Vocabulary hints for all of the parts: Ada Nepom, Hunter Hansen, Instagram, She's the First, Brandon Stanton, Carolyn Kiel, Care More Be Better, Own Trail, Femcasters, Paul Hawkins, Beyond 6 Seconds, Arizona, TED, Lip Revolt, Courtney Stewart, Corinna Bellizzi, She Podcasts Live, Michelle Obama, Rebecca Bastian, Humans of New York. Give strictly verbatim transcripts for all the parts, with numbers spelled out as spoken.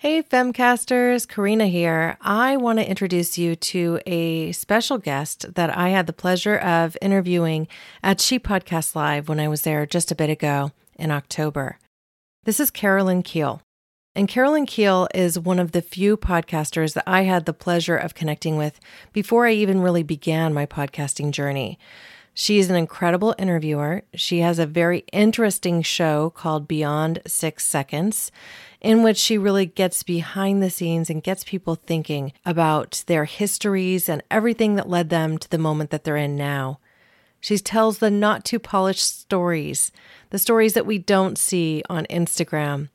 Hey Femcasters, Corinna here. I want to introduce you to a special guest that I had the pleasure of interviewing at She Podcasts Live when I was there just a bit ago in October. This is Carolyn Kiel. And Carolyn Kiel is one of the few podcasters that I had the pleasure of connecting with before I even really began my podcasting journey. She is an incredible interviewer. She has a very interesting show called Beyond six Seconds, in which she really gets behind the scenes and gets people thinking about their histories and everything that led them to the moment that they're in now. She tells the not-too-polished stories, the stories that we don't see on Instagram,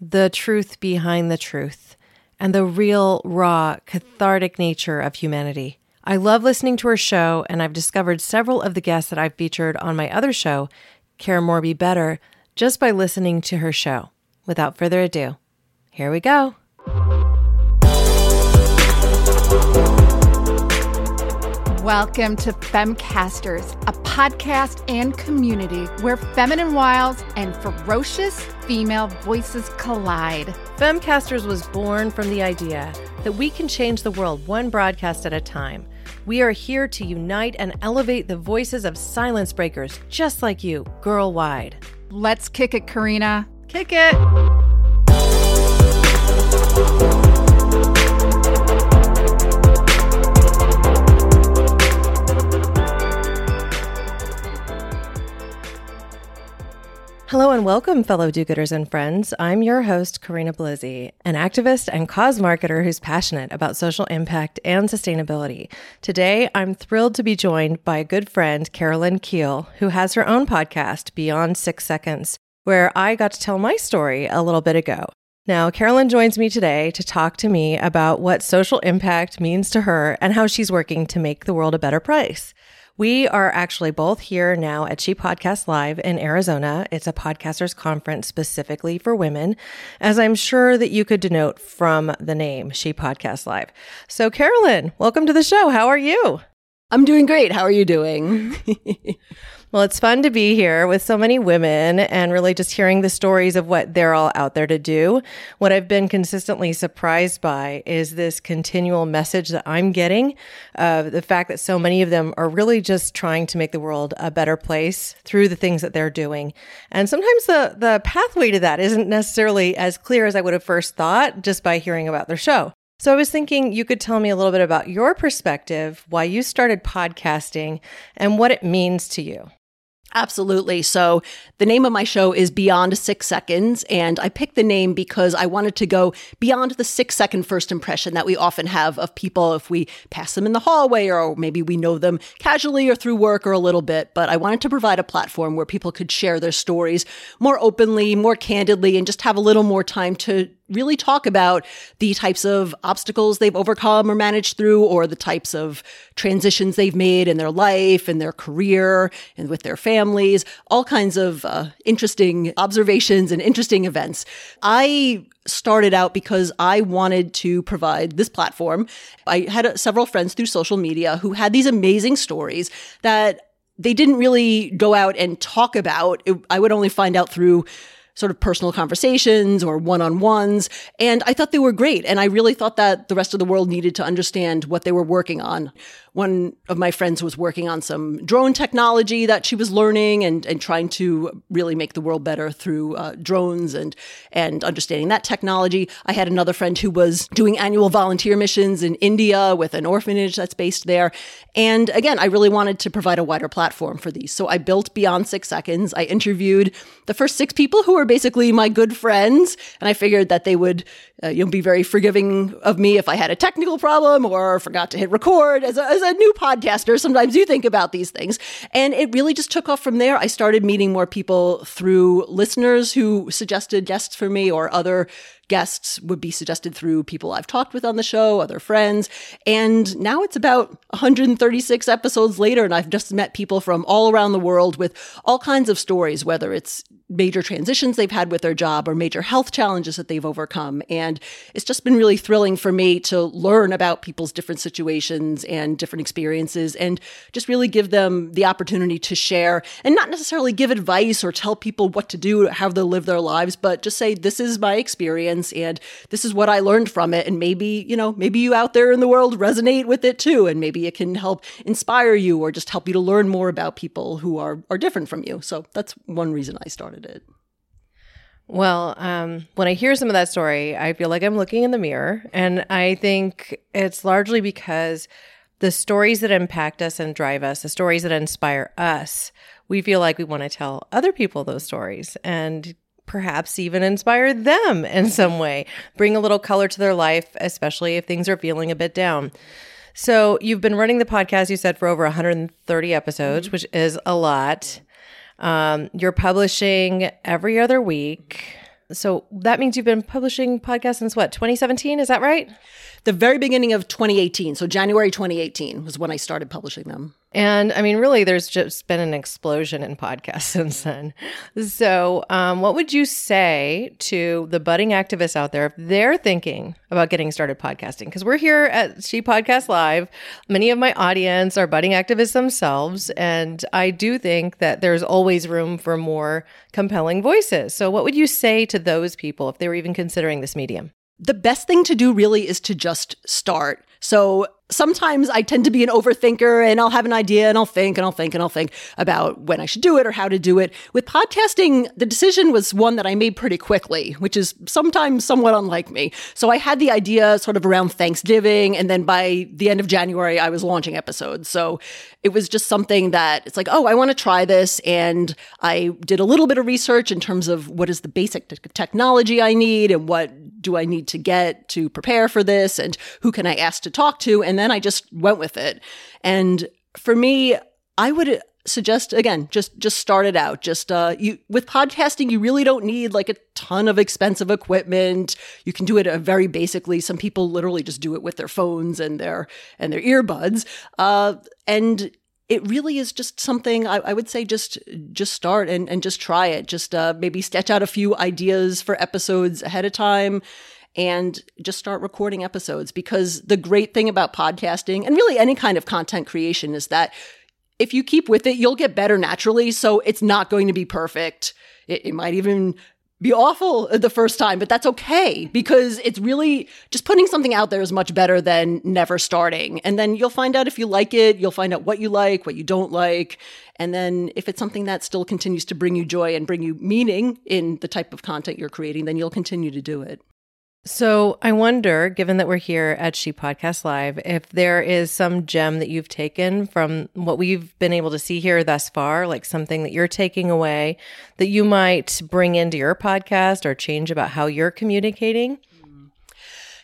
the truth behind the truth, and the real, raw, cathartic nature of humanity. I love listening to her show, and I've discovered several of the guests that I've featured on my other show, Care More Be Better, just by listening to her show. Without further ado, here we go. Welcome to Femcasters, a podcast and community where feminine wiles and ferocious female voices collide. Femcasters was born from the idea that we can change the world one broadcast at a time. We are here to unite and elevate the voices of silence breakers just like you, girl-wide. Let's kick it, Corinna. Kick it! Hello and welcome, fellow do-gooders and friends. I'm your host, Corinna Bellizzi, an activist and cause marketer who's passionate about social impact and sustainability. Today, I'm thrilled to be joined by a good friend, Carolyn Kiel, who has her own podcast, Beyond six Seconds, where I got to tell my story a little bit ago. Now, Carolyn joins me today to talk to me about what social impact means to her and how she's working to make the world a better place. We are actually both here now at She Podcasts Live in Arizona. It's a podcasters conference specifically for women, as I'm sure that you could denote from the name She Podcasts Live. So Carolyn, welcome to the show. How are you? I'm doing great. How are you doing? Well, it's fun to be here with so many women and really just hearing the stories of what they're all out there to do. What I've been consistently surprised by is this continual message that I'm getting of the fact that so many of them are really just trying to make the world a better place through the things that they're doing. And sometimes the, the pathway to that isn't necessarily as clear as I would have first thought just by hearing about their show. So I was thinking you could tell me a little bit about your perspective, why you started podcasting, and what it means to you. Absolutely. So the name of my show is Beyond six Seconds, and I picked the name because I wanted to go beyond the six-second first impression that we often have of people if we pass them in the hallway or maybe we know them casually or through work or a little bit. But I wanted to provide a platform where people could share their stories more openly, more candidly, and just have a little more time to really talk about the types of obstacles they've overcome or managed through, or the types of transitions they've made in their life and their career and with their families, all kinds of uh, interesting observations and interesting events. I started out because I wanted to provide this platform. I had uh, several friends through social media who had these amazing stories that they didn't really go out and talk about. It, I would only find out through sort of personal conversations or one-on-ones. And I thought they were great. And I really thought that the rest of the world needed to understand what they were working on. One of my friends was working on some drone technology that she was learning and, and trying to really make the world better through uh, drones and, and understanding that technology. I had another friend who was doing annual volunteer missions in India with an orphanage that's based there. And again, I really wanted to provide a wider platform for these. So I built Beyond six Seconds. I interviewed the first six people who were basically my good friends. And I figured that they would uh, you know, be very forgiving of me if I had a technical problem or forgot to hit record. As a, as a new podcaster, sometimes you think about these things. And it really just took off from there. I started meeting more people through listeners who suggested guests for me, or other guests would be suggested through people I've talked with on the show, other friends. And now it's about one hundred thirty-six episodes later, and I've just met people from all around the world with all kinds of stories, whether it's major transitions they've had with their job or major health challenges that they've overcome. And it's just been really thrilling for me to learn about people's different situations and different experiences, and just really give them the opportunity to share and not necessarily give advice or tell people what to do, how to live their lives, but just say, this is my experience. experience, and this is what I learned from it. And maybe, you know, maybe you out there in the world resonate with it too, and maybe it can help inspire you or just help you to learn more about people who are, are different from you. So that's one reason I started it. Well, um, when I hear some of that story, I feel like I'm looking in the mirror, and I think it's largely because the stories that impact us and drive us, the stories that inspire us, we feel like we want to tell other people those stories and perhaps even inspire them in some way, bring a little color to their life, especially if things are feeling a bit down. So you've been running the podcast, you said, for over one hundred thirty episodes, which is a lot. Um, you're publishing every other week. So that means you've been publishing podcasts since what, twenty seventeen? Is that right? The very beginning of twenty eighteen. So January twenty eighteen was when I started publishing them. And I mean, really, there's just been an explosion in podcasts since then. So um, what would you say to the budding activists out there if they're thinking about getting started podcasting? Because we're here at She Podcasts Live. Many of my audience are budding activists themselves. And I do think that there's always room for more compelling voices. So what would you say to those people if they were even considering this medium? The best thing to do really is to just start. So sometimes I tend to be an overthinker, and I'll have an idea, and I'll think, and I'll think, and I'll think about when I should do it or how to do it. With podcasting, the decision was one that I made pretty quickly, which is sometimes somewhat unlike me. So I had the idea sort of around Thanksgiving, and then by the end of January, I was launching episodes. So it was just something that it's like, oh, I want to try this. And I did a little bit of research in terms of what is the basic te- technology I need, and what do I need to get to prepare for this, and who can I ask to talk to? And then I just went with it. And for me, I would suggest, again, just just start it out. Just uh, you with podcasting, you really don't need like a ton of expensive equipment. You can do it uh, very basically. Some people literally just do it with their phones and their and their earbuds. Uh, and it really is just something I, I would say just just start and and just try it. Just uh, maybe sketch out a few ideas for episodes ahead of time, and just start recording episodes. Because the great thing about podcasting, and really any kind of content creation, is that if you keep with it, you'll get better naturally. So it's not going to be perfect. It, it might even be awful the first time, but that's okay, because it's really just putting something out there is much better than never starting. And then you'll find out if you like it, you'll find out what you like, what you don't like. And then if it's something that still continues to bring you joy and bring you meaning in the type of content you're creating, then you'll continue to do it. So I wonder, given that we're here at She Podcasts Live, if there is some gem that you've taken from what we've been able to see here thus far, like something that you're taking away that you might bring into your podcast or change about how you're communicating.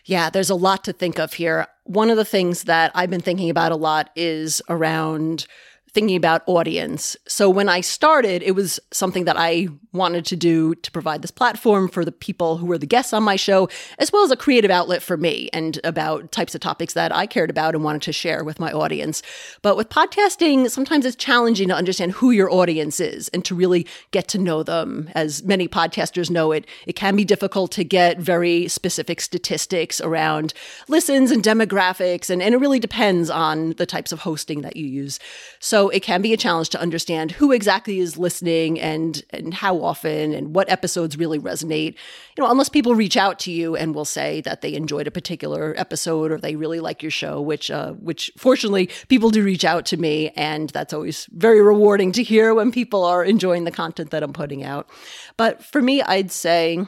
Yeah, there's a lot to think of here. One of the things that I've been thinking about a lot is around thinking about audience. So when I started, it was something that I wanted to do to provide this platform for the people who were the guests on my show, as well as a creative outlet for me and about types of topics that I cared about and wanted to share with my audience. But with podcasting, sometimes it's challenging to understand who your audience is and to really get to know them. As many podcasters know, it, it can be difficult to get very specific statistics around listens and demographics, and, and it really depends on the types of hosting that you use. So it can be a challenge to understand who exactly is listening and and how often and what episodes really resonate, you know, unless people reach out to you and will say that they enjoyed a particular episode or they really like your show, which uh, which fortunately people do reach out to me. And that's always very rewarding to hear when people are enjoying the content that I'm putting out. But for me, I'd say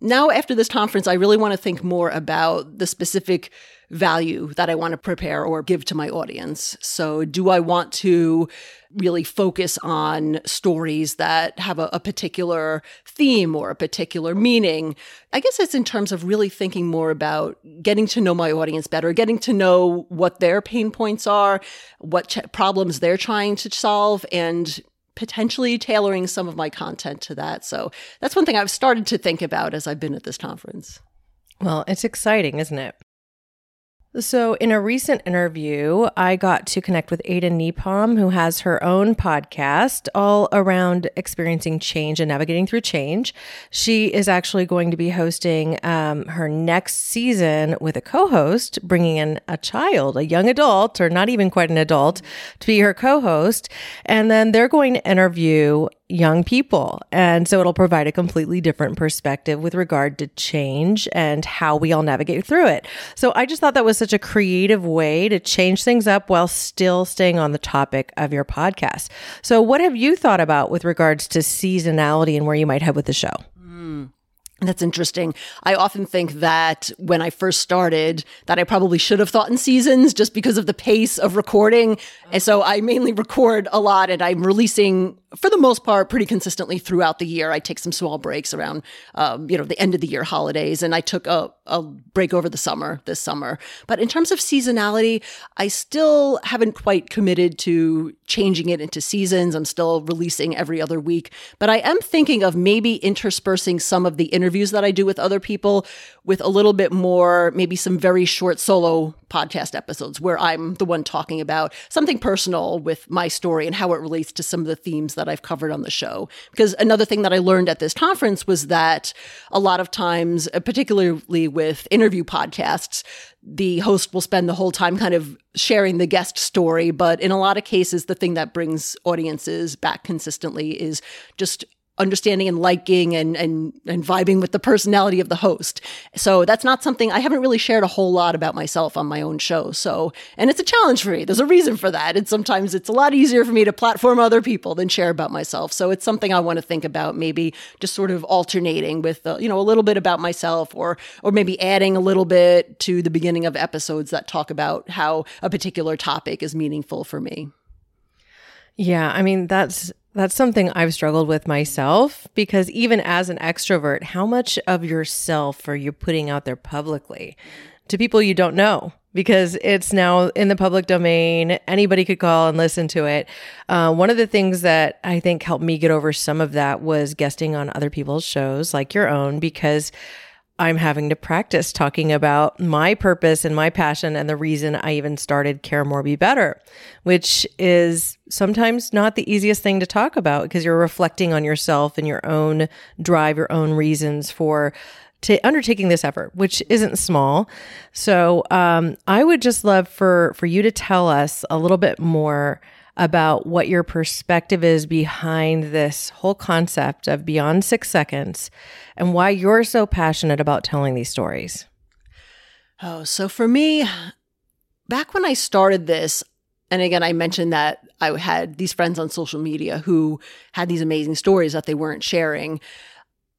now after this conference, I really want to think more about the specific value that I want to prepare or give to my audience. So do I want to really focus on stories that have a, a particular theme or a particular meaning? I guess it's in terms of really thinking more about getting to know my audience better, getting to know what their pain points are, what ch- problems they're trying to solve, and potentially tailoring some of my content to that. So that's one thing I've started to think about as I've been at this conference. Well, it's exciting, isn't it? So in a recent interview, I got to connect with Ada Nepom, who has her own podcast all around experiencing change and navigating through change. She is actually going to be hosting um, her next season with a co-host, bringing in a child, a young adult, or not even quite an adult, to be her co-host. And then they're going to interview young people. And so it'll provide a completely different perspective with regard to change and how we all navigate through it. So I just thought that was such a creative way to change things up while still staying on the topic of your podcast. So what have you thought about with regards to seasonality and where you might head with the show? Mm. That's interesting. I often think that when I first started, that I probably should have thought in seasons just because of the pace of recording. And so I mainly record a lot, and I'm releasing, for the most part, pretty consistently throughout the year. I take some small breaks around, um, you know, the end of the year holidays, and I took a, a break over the summer, this summer. But in terms of seasonality, I still haven't quite committed to changing it into seasons. I'm still releasing every other week, but I am thinking of maybe interspersing some of the interviews Interviews that I do with other people with a little bit more, maybe some very short solo podcast episodes where I'm the one talking about something personal with my story and how it relates to some of the themes that I've covered on the show. Because another thing that I learned at this conference was that a lot of times, particularly with interview podcasts, the host will spend the whole time kind of sharing the guest story. But in a lot of cases, the thing that brings audiences back consistently is just understanding and liking and, and and vibing with the personality of the host. So that's not something, I haven't really shared a whole lot about myself on my own show. So, and it's a challenge for me. There's a reason for that. And sometimes it's a lot easier for me to platform other people than share about myself. So it's something I want to think about, maybe just sort of alternating with, uh, you know, a little bit about myself or or maybe adding a little bit to the beginning of episodes that talk about how a particular topic is meaningful for me. Yeah, I mean, that's That's something I've struggled with myself, because even as an extrovert, how much of yourself are you putting out there publicly to people you don't know? Because it's now in the public domain. Anybody could call and listen to it. Uh, one of the things that I think helped me get over some of that was guesting on other people's shows like your own, because I'm having to practice talking about my purpose and my passion and the reason I even started Care More Be Better, which is sometimes not the easiest thing to talk about because you're reflecting on yourself and your own drive, your own reasons for to undertaking this effort, which isn't small. So um, I would just love for, for you to tell us a little bit more about what your perspective is behind this whole concept of Beyond Six Seconds and why you're so passionate about telling these stories. Oh, so for me, back when I started this, and again, I mentioned that I had these friends on social media who had these amazing stories that they weren't sharing.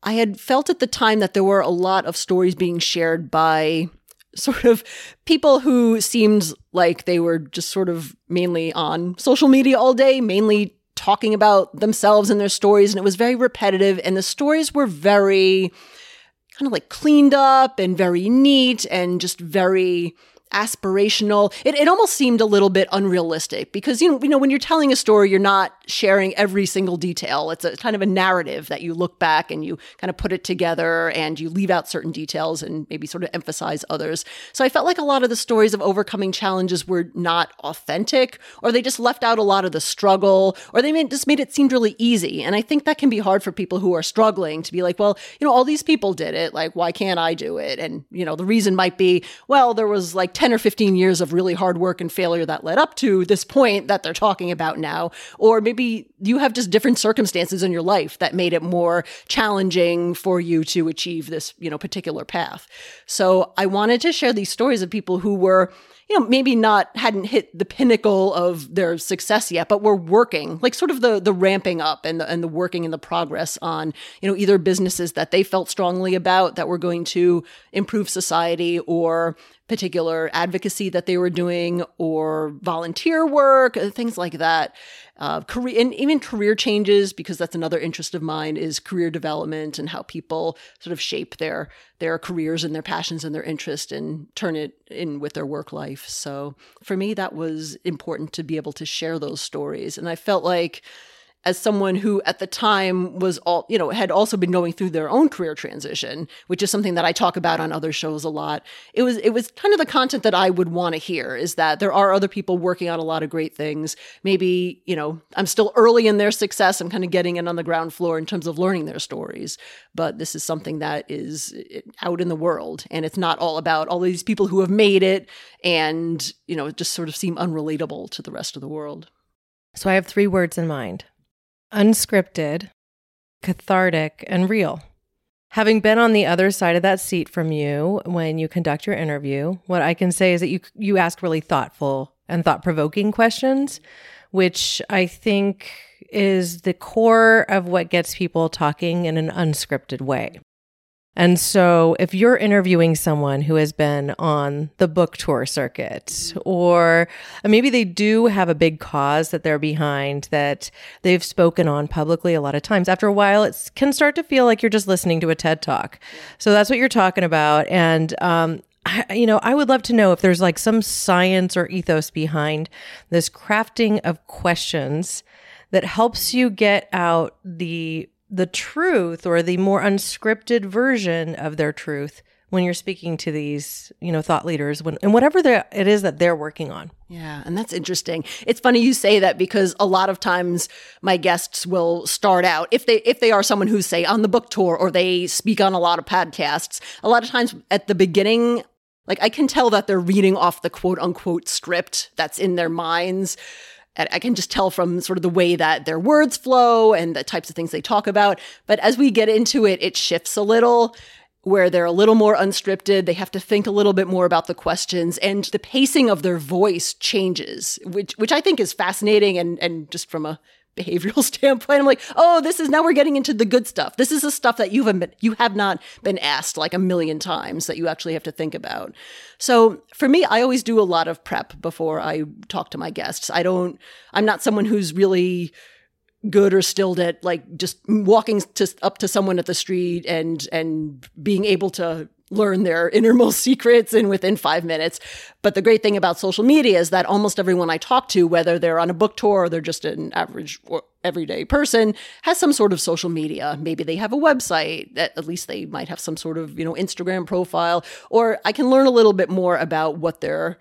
I had felt at the time that there were a lot of stories being shared by sort of people who seemed like they were just sort of mainly on social media all day, mainly talking about themselves and their stories. And it was very repetitive. And the stories were very kind of like cleaned up and very neat and just very aspirational. It it almost seemed a little bit unrealistic because, you know, you know, when you're telling a story, you're not sharing every single detail. It's a kind of a narrative that you look back and you kind of put it together and you leave out certain details and maybe sort of emphasize others. So I felt like a lot of the stories of overcoming challenges were not authentic, or they just left out a lot of the struggle, or they made, just made it seem really easy. And I think that can be hard for people who are struggling to be like, well, you know, all these people did it. Like, why can't I do it? And, you know, the reason might be, well, there was like ten or fifteen years of really hard work and failure that led up to this point that they're talking about now. Or maybe you have just different circumstances in your life that made it more challenging for you to achieve this, you know, particular path. So I wanted to share these stories of people who were, you know, maybe not hadn't hit the pinnacle of their success yet, but were working, like sort of the the ramping up and the, and the working and the progress on, you know, either businesses that they felt strongly about that were going to improve society, or particular advocacy that they were doing, or volunteer work, things like that. Uh, career, and even career changes, because that's another interest of mine, is career development and how people sort of shape their their careers and their passions and their interest and turn it in with their work life. So for me, that was important to be able to share those stories. And I felt like, as someone who at the time was all, you know, had also been going through their own career transition, which is something that I talk about on other shows a lot. It was, it was kind of the content that I would want to hear, is that there are other people working on a lot of great things. Maybe, you know, I'm still early in their success. I'm kind of getting in on the ground floor in terms of learning their stories, but this is something that is out in the world. And it's not all about all these people who have made it and, you know, just sort of seem unrelatable to the rest of the world. So I have three words in mind. unscripted, cathartic, and real. Having been on the other side of that seat from you when you conduct your interview, what I can say is that you you ask really thoughtful and thought-provoking questions, which I think is the core of what gets people talking in an unscripted way. And so if you're interviewing someone who has been on the book tour circuit, or maybe they do have a big cause that they're behind that they've spoken on publicly a lot of times, after a while, it can start to feel like you're just listening to a TED Talk. So that's what you're talking about. And, um, I, you know, I would love to know if there's like some science or ethos behind this crafting of questions that helps you get out the the truth, or the more unscripted version of their truth, when you're speaking to these, you know, thought leaders, when and whatever it is that they're working on. Yeah, and that's interesting. It's funny you say that, because a lot of times my guests will start out, if they if they are someone who's, say, on the book tour, or they speak on a lot of podcasts, a lot of times at the beginning, like, I can tell that they're reading off the quote unquote script that's in their minds. I can just tell from sort of the way that their words flow and the types of things they talk about. But as we get into it, it shifts a little, where they're a little more unscripted. They have to think a little bit more about the questions, and the pacing of their voice changes, which which I think is fascinating. And, and just from a behavioral standpoint, I'm like, oh, this is, now we're getting into the good stuff. This is the stuff that you have, you have not been asked like a million times, that you actually have to think about. So for me, I always do a lot of prep before I talk to my guests. I don't, I'm not someone who's really good or skilled at like just walking to, up to someone at the street and, and being able to learn their innermost secrets in within five minutes. But the great thing about social media is that almost everyone I talk to, whether they're on a book tour or they're just an average or everyday person, has some sort of social media. Maybe they have a website, that at least they might have some sort of, you know, Instagram profile, or I can learn a little bit more about what their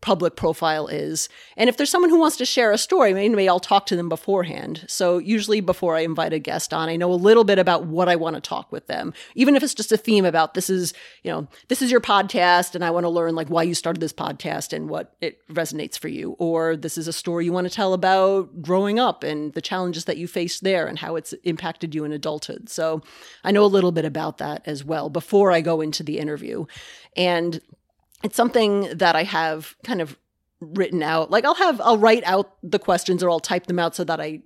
public profile is. And if there's someone who wants to share a story, maybe I'll talk to them beforehand. So usually before I invite a guest on, I know a little bit about what I want to talk with them. Even if it's just a theme about, this is, you know, this is your podcast, and I want to learn like why you started this podcast and what it resonates for you. Or this is a story you want to tell about growing up and the challenges that you faced there and how it's impacted you in adulthood. So I know a little bit about that as well before I go into the interview. And it's something that I have kind of written out. Like I'll have, I'll write out the questions, or I'll type them out so that I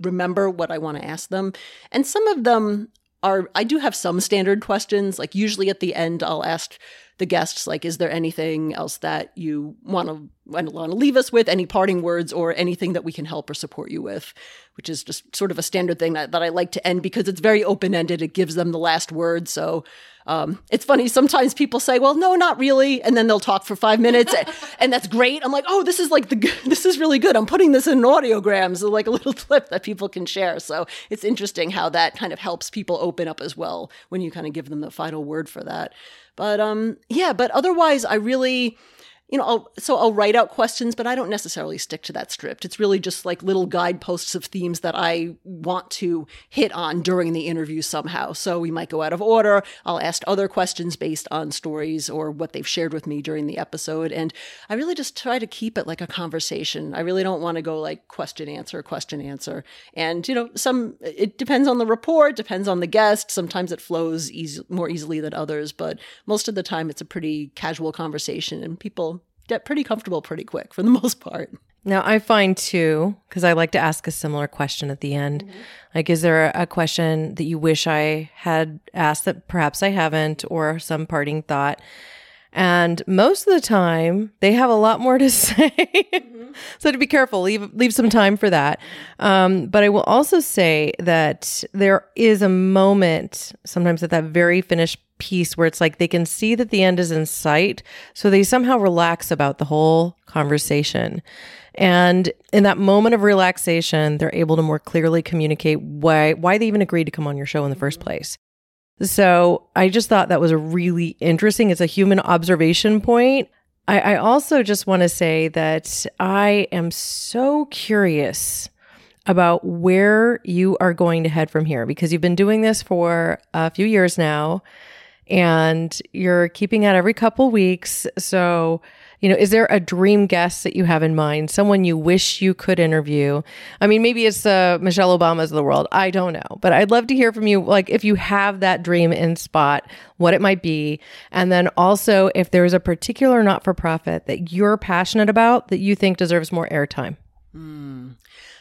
remember what I want to ask them. And some of them are, I do have some standard questions. Like usually at the end, I'll ask the guests, like, is there anything else that you want to want to leave us with? Any parting words or anything that we can help or support you with? Which is just sort of a standard thing that, that I like to end, because it's very open-ended. It gives them the last word. So um, it's funny. Sometimes people say, well, no, not really. And then they'll talk for five minutes and, and that's great. I'm like, oh, this is like the, this is really good. I'm putting this in an audiogram, so like a little clip that people can share. So it's interesting how that kind of helps people open up as well when you kind of give them the final word for that. But um, yeah, but otherwise I really, you know, I'll, so I'll write out questions, but I don't necessarily stick to that script. It's really just like little guideposts of themes that I want to hit on during the interview somehow. So we might go out of order. I'll ask other questions based on stories or what they've shared with me during the episode. And I really just try to keep it like a conversation. I really don't want to go like question, answer, question, answer. And, you know, some, it depends on the rapport, depends on the guest. Sometimes it flows easy, more easily than others, but most of the time it's a pretty casual conversation, and people get pretty comfortable pretty quick for the most part. Now, I find too, because I like to ask a similar question at the end. Mm-hmm. Like, is there a question that you wish I had asked that perhaps I haven't, or some parting thought? And most of the time, they have a lot more to say. Mm-hmm. So to be careful, leave leave some time for that. Um, but I will also say that there is a moment, sometimes at that very finished piece, where it's like they can see that the end is in sight, so they somehow relax about the whole conversation. And in that moment of relaxation, they're able to more clearly communicate why why they even agreed to come on your show in the first place. So I just thought that was a really interesting, it's a human observation point. I, I also just want to say that I am so curious about where you are going to head from here, because you've been doing this for a few years now, and you're keeping out every couple weeks. So You know, is there a dream guest that you have in mind? Someone you wish you could interview? I mean, maybe it's the uh, Michelle Obamas of the world. I don't know, but I'd love to hear from you. Like, if you have that dream in spot, what it might be. And then also if there's a particular not-for-profit that you're passionate about that you think deserves more airtime. Mm.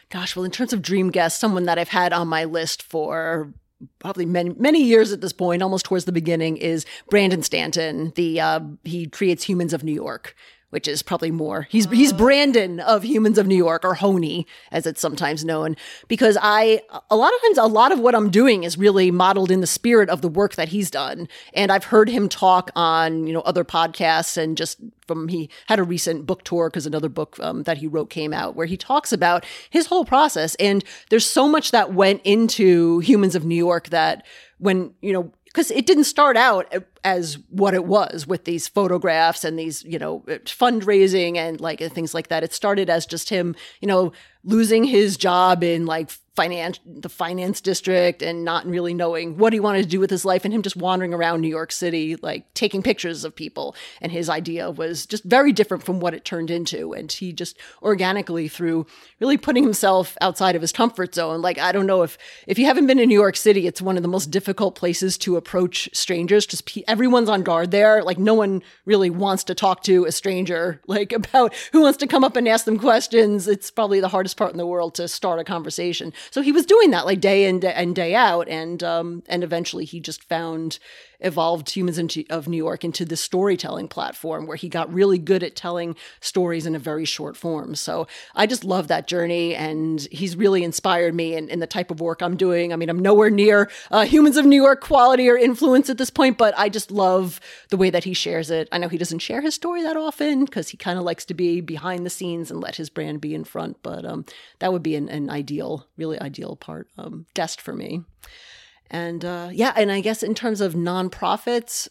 Gosh, well, in terms of dream guests, someone that I've had on my list for probably many, many years at this point, almost towards the beginning, is Brandon Stanton. The uh, he creates Humans of New York, which is probably more, he's, he's Brandon of Humans of New York, or Honey, as it's sometimes known, because I, a lot of times, a lot of what I'm doing is really modeled in the spirit of the work that he's done. And I've heard him talk on, you know, other podcasts, and just from, he had a recent book tour because another book um, that he wrote came out, where he talks about his whole process. And there's so much that went into Humans of New York that when, you know, because it didn't start out as what it was, with these photographs and these, you know, fundraising and like things like that. It started as just him, you know, losing his job in like finance, the finance district, and not really knowing what he wanted to do with his life, and him just wandering around New York City, like taking pictures of people. And his idea was just very different from what it turned into. And he just organically, through really putting himself outside of his comfort zone. Like, I don't know if, if you haven't been in New York City, it's one of the most difficult places to approach strangers. Just pe- everyone's on guard there. Like, no one really wants to talk to a stranger, like, about who wants to come up and ask them questions. It's probably the hardest part in the world to start a conversation. So he was doing that like day in and day out. And um, and eventually he just found, evolved Humans into, of New York into this storytelling platform where he got really good at telling stories in a very short form. So I just love that journey. And he's really inspired me in, in the type of work I'm doing. I mean, I'm nowhere near uh, Humans of New York quality or influence at this point, but I just love the way that he shares it. I know he doesn't share his story that often because he kind of likes to be behind the scenes and let his brand be in front. But um, that would be an, an ideal, really ideal part, um, guest for me. And uh, yeah, and I guess in terms of nonprofits,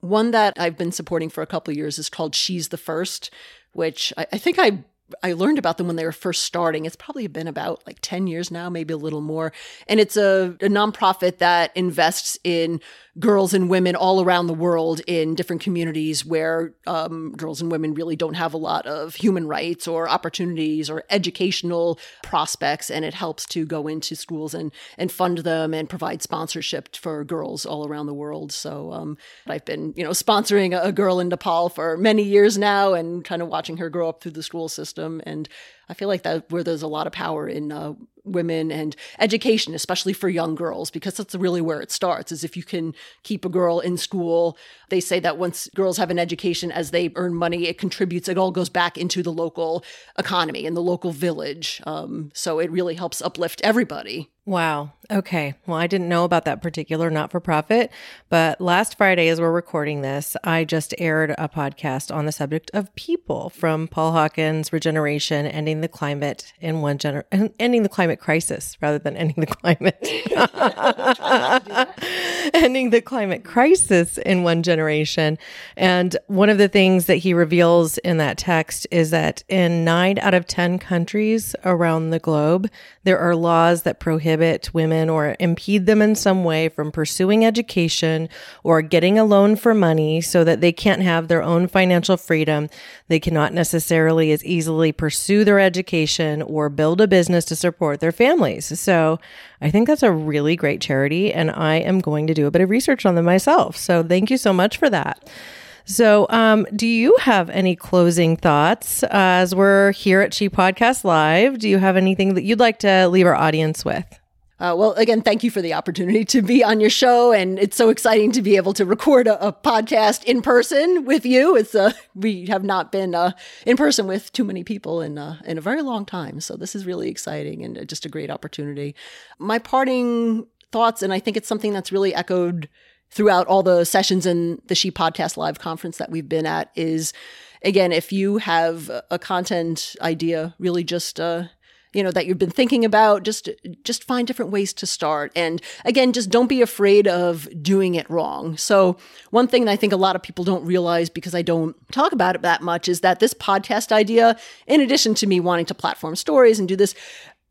one that I've been supporting for a couple of years is called She's the First, which I, I think I I learned about them when they were first starting. It's probably been about like ten years now, maybe a little more. And it's a, a nonprofit that invests in girls and women all around the world in different communities where um, girls and women really don't have a lot of human rights or opportunities or educational prospects. And it helps to go into schools and, and fund them and provide sponsorship for girls all around the world. So um, I've been, you know, sponsoring a, a girl in Nepal for many years now and kind of watching her grow up through the school system. And I feel like that where there's a lot of power in uh, women and education, especially for young girls, because that's really where it starts, is if you can keep a girl in school. They say that once girls have an education, as they earn money, it contributes, it all goes back into the local economy and the local village. Um, so it really helps uplift everybody. Wow. Okay. Well, I didn't know about that particular not-for-profit, but last Friday, as we're recording this, I just aired a podcast on the subject of people from Paul Hawkins' Regeneration, ending the climate in one gener- ending the climate crisis rather than ending the climate, ending the climate crisis in one generation. And one of the things that he reveals in that text is that in nine out of ten countries around the globe, there are laws that prohibit women or impede them in some way from pursuing education or getting a loan for money, so that they can't have their own financial freedom. They cannot necessarily as easily pursue their education or build a business to support their families. So I think that's a really great charity, and I am going to do a bit of research on them myself. So thank you so much for that. So um, do you have any closing thoughts uh, as we're here at She Podcasts Live? Do you have anything that you'd like to leave our audience with? Uh, well, again, thank you for the opportunity to be on your show. And it's so exciting to be able to record a, a podcast in person with you. It's uh, we have not been uh, in person with too many people in, uh, in a very long time. So this is really exciting and just a great opportunity. My parting thoughts, and I think it's something that's really echoed throughout all the sessions in the She Podcast Live conference that we've been at, is, again, if you have a content idea, really just uh you know, that you've been thinking about, just, just find different ways to start. And again, just don't be afraid of doing it wrong. So one thing that I think a lot of people don't realize, because I don't talk about it that much, is that this podcast idea, in addition to me wanting to platform stories and do this,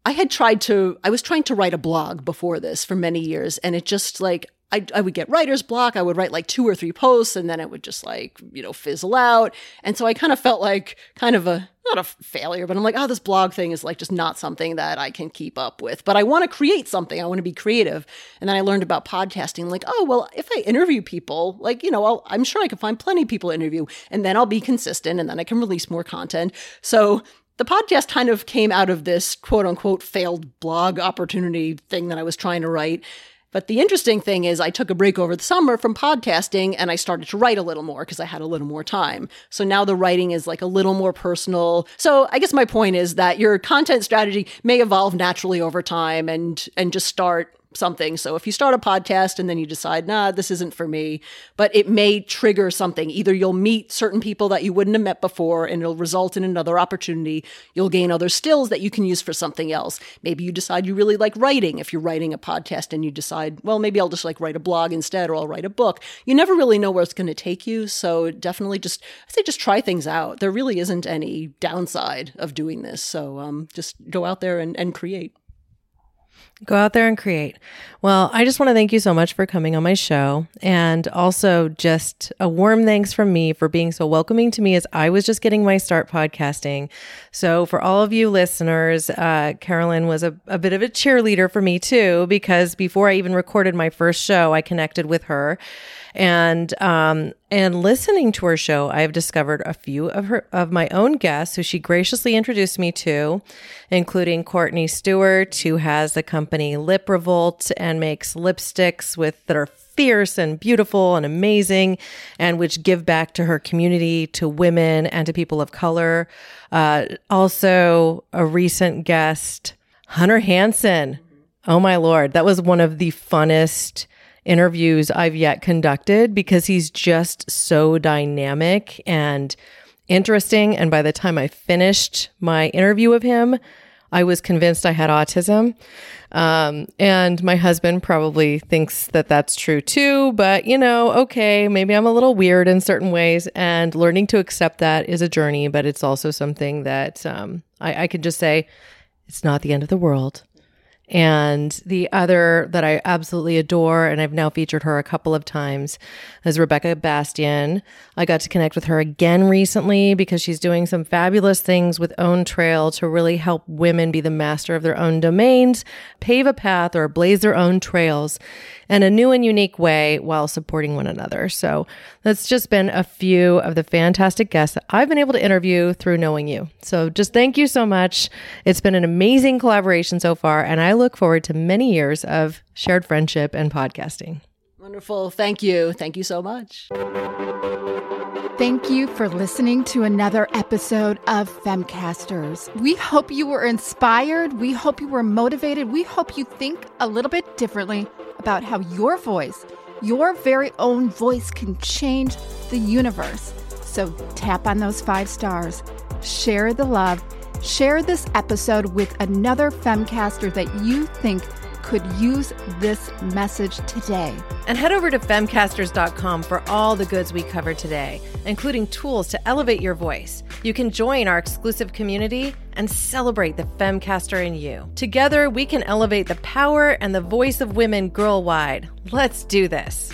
I had tried to, I was trying to write a blog before this for many years. And it just like, I, I would get writer's block. I would write like two or three posts and then it would just like, you know, fizzle out. And so I kind of felt like kind of a, not a failure, but I'm like, oh, this blog thing is like just not something that I can keep up with. But I want to create something. I want to be creative. And then I learned about podcasting. Like, oh, well, if I interview people, like, you know, I'll, I'm sure I can find plenty of people to interview and then I'll be consistent and then I can release more content. So the podcast kind of came out of this quote unquote failed blog opportunity thing that I was trying to write. But the interesting thing is I took a break over the summer from podcasting and I started to write a little more because I had a little more time. So now the writing is like a little more personal. So I guess my point is that your content strategy may evolve naturally over time and and just start something. So if you start a podcast and then you decide, nah, this isn't for me, but it may trigger something. Either you'll meet certain people that you wouldn't have met before and it'll result in another opportunity. You'll gain other skills that you can use for something else. Maybe you decide you really like writing. If you're writing a podcast and you decide, well, maybe I'll just like write a blog instead, or I'll write a book. You never really know where it's going to take you. So definitely just, I say just try things out. There really isn't any downside of doing this. So um, just go out there and, and create. Go out there and create. Well, I just want to thank you so much for coming on my show. And also just a warm thanks from me for being so welcoming to me as I was just getting my start podcasting. So for all of you listeners, uh, Carolyn was a, a bit of a cheerleader for me too, because before I even recorded my first show, I connected with her. And um, and listening to her show, I have discovered a few of her of my own guests who she graciously introduced me to, including Courtney Stewart, who has the company Lip Revolt and makes lipsticks with that are fierce and beautiful and amazing, and which give back to her community, to women, and to people of color. Uh, also, a recent guest, Hunter Hansen. Oh my Lord, that was one of the funnest interviews I've yet conducted because he's just so dynamic and interesting. And by the time I finished my interview of him, I was convinced I had autism. Um, and my husband probably thinks that that's true too, but you know, okay, maybe I'm a little weird in certain ways, and learning to accept that is a journey, but it's also something that um, I, I could just say, it's not the end of the world. And the other that I absolutely adore, and I've now featured her a couple of times, is Rebecca Bastian. I got to connect with her again recently because she's doing some fabulous things with Own Trail to really help women be the master of their own domains, pave a path, or blaze their own trails in a new and unique way while supporting one another. So that's just been a few of the fantastic guests that I've been able to interview through knowing you. So just thank you so much. It's been an amazing collaboration so far, and I I look forward to many years of shared friendship and podcasting. Wonderful. Thank you. Thank you so much. Thank you for listening to another episode of Femcasters. We hope you were inspired. We hope you were motivated. We hope you think a little bit differently about how your voice, your very own voice, can change the universe. So tap on those five stars, share the love, share this episode with another Femcaster that you think could use this message today. And head over to femcasters dot com for all the goods we covered today, including tools to elevate your voice. You can join our exclusive community and celebrate the Femcaster in you. Together, we can elevate the power and the voice of women girl-wide. Let's do this.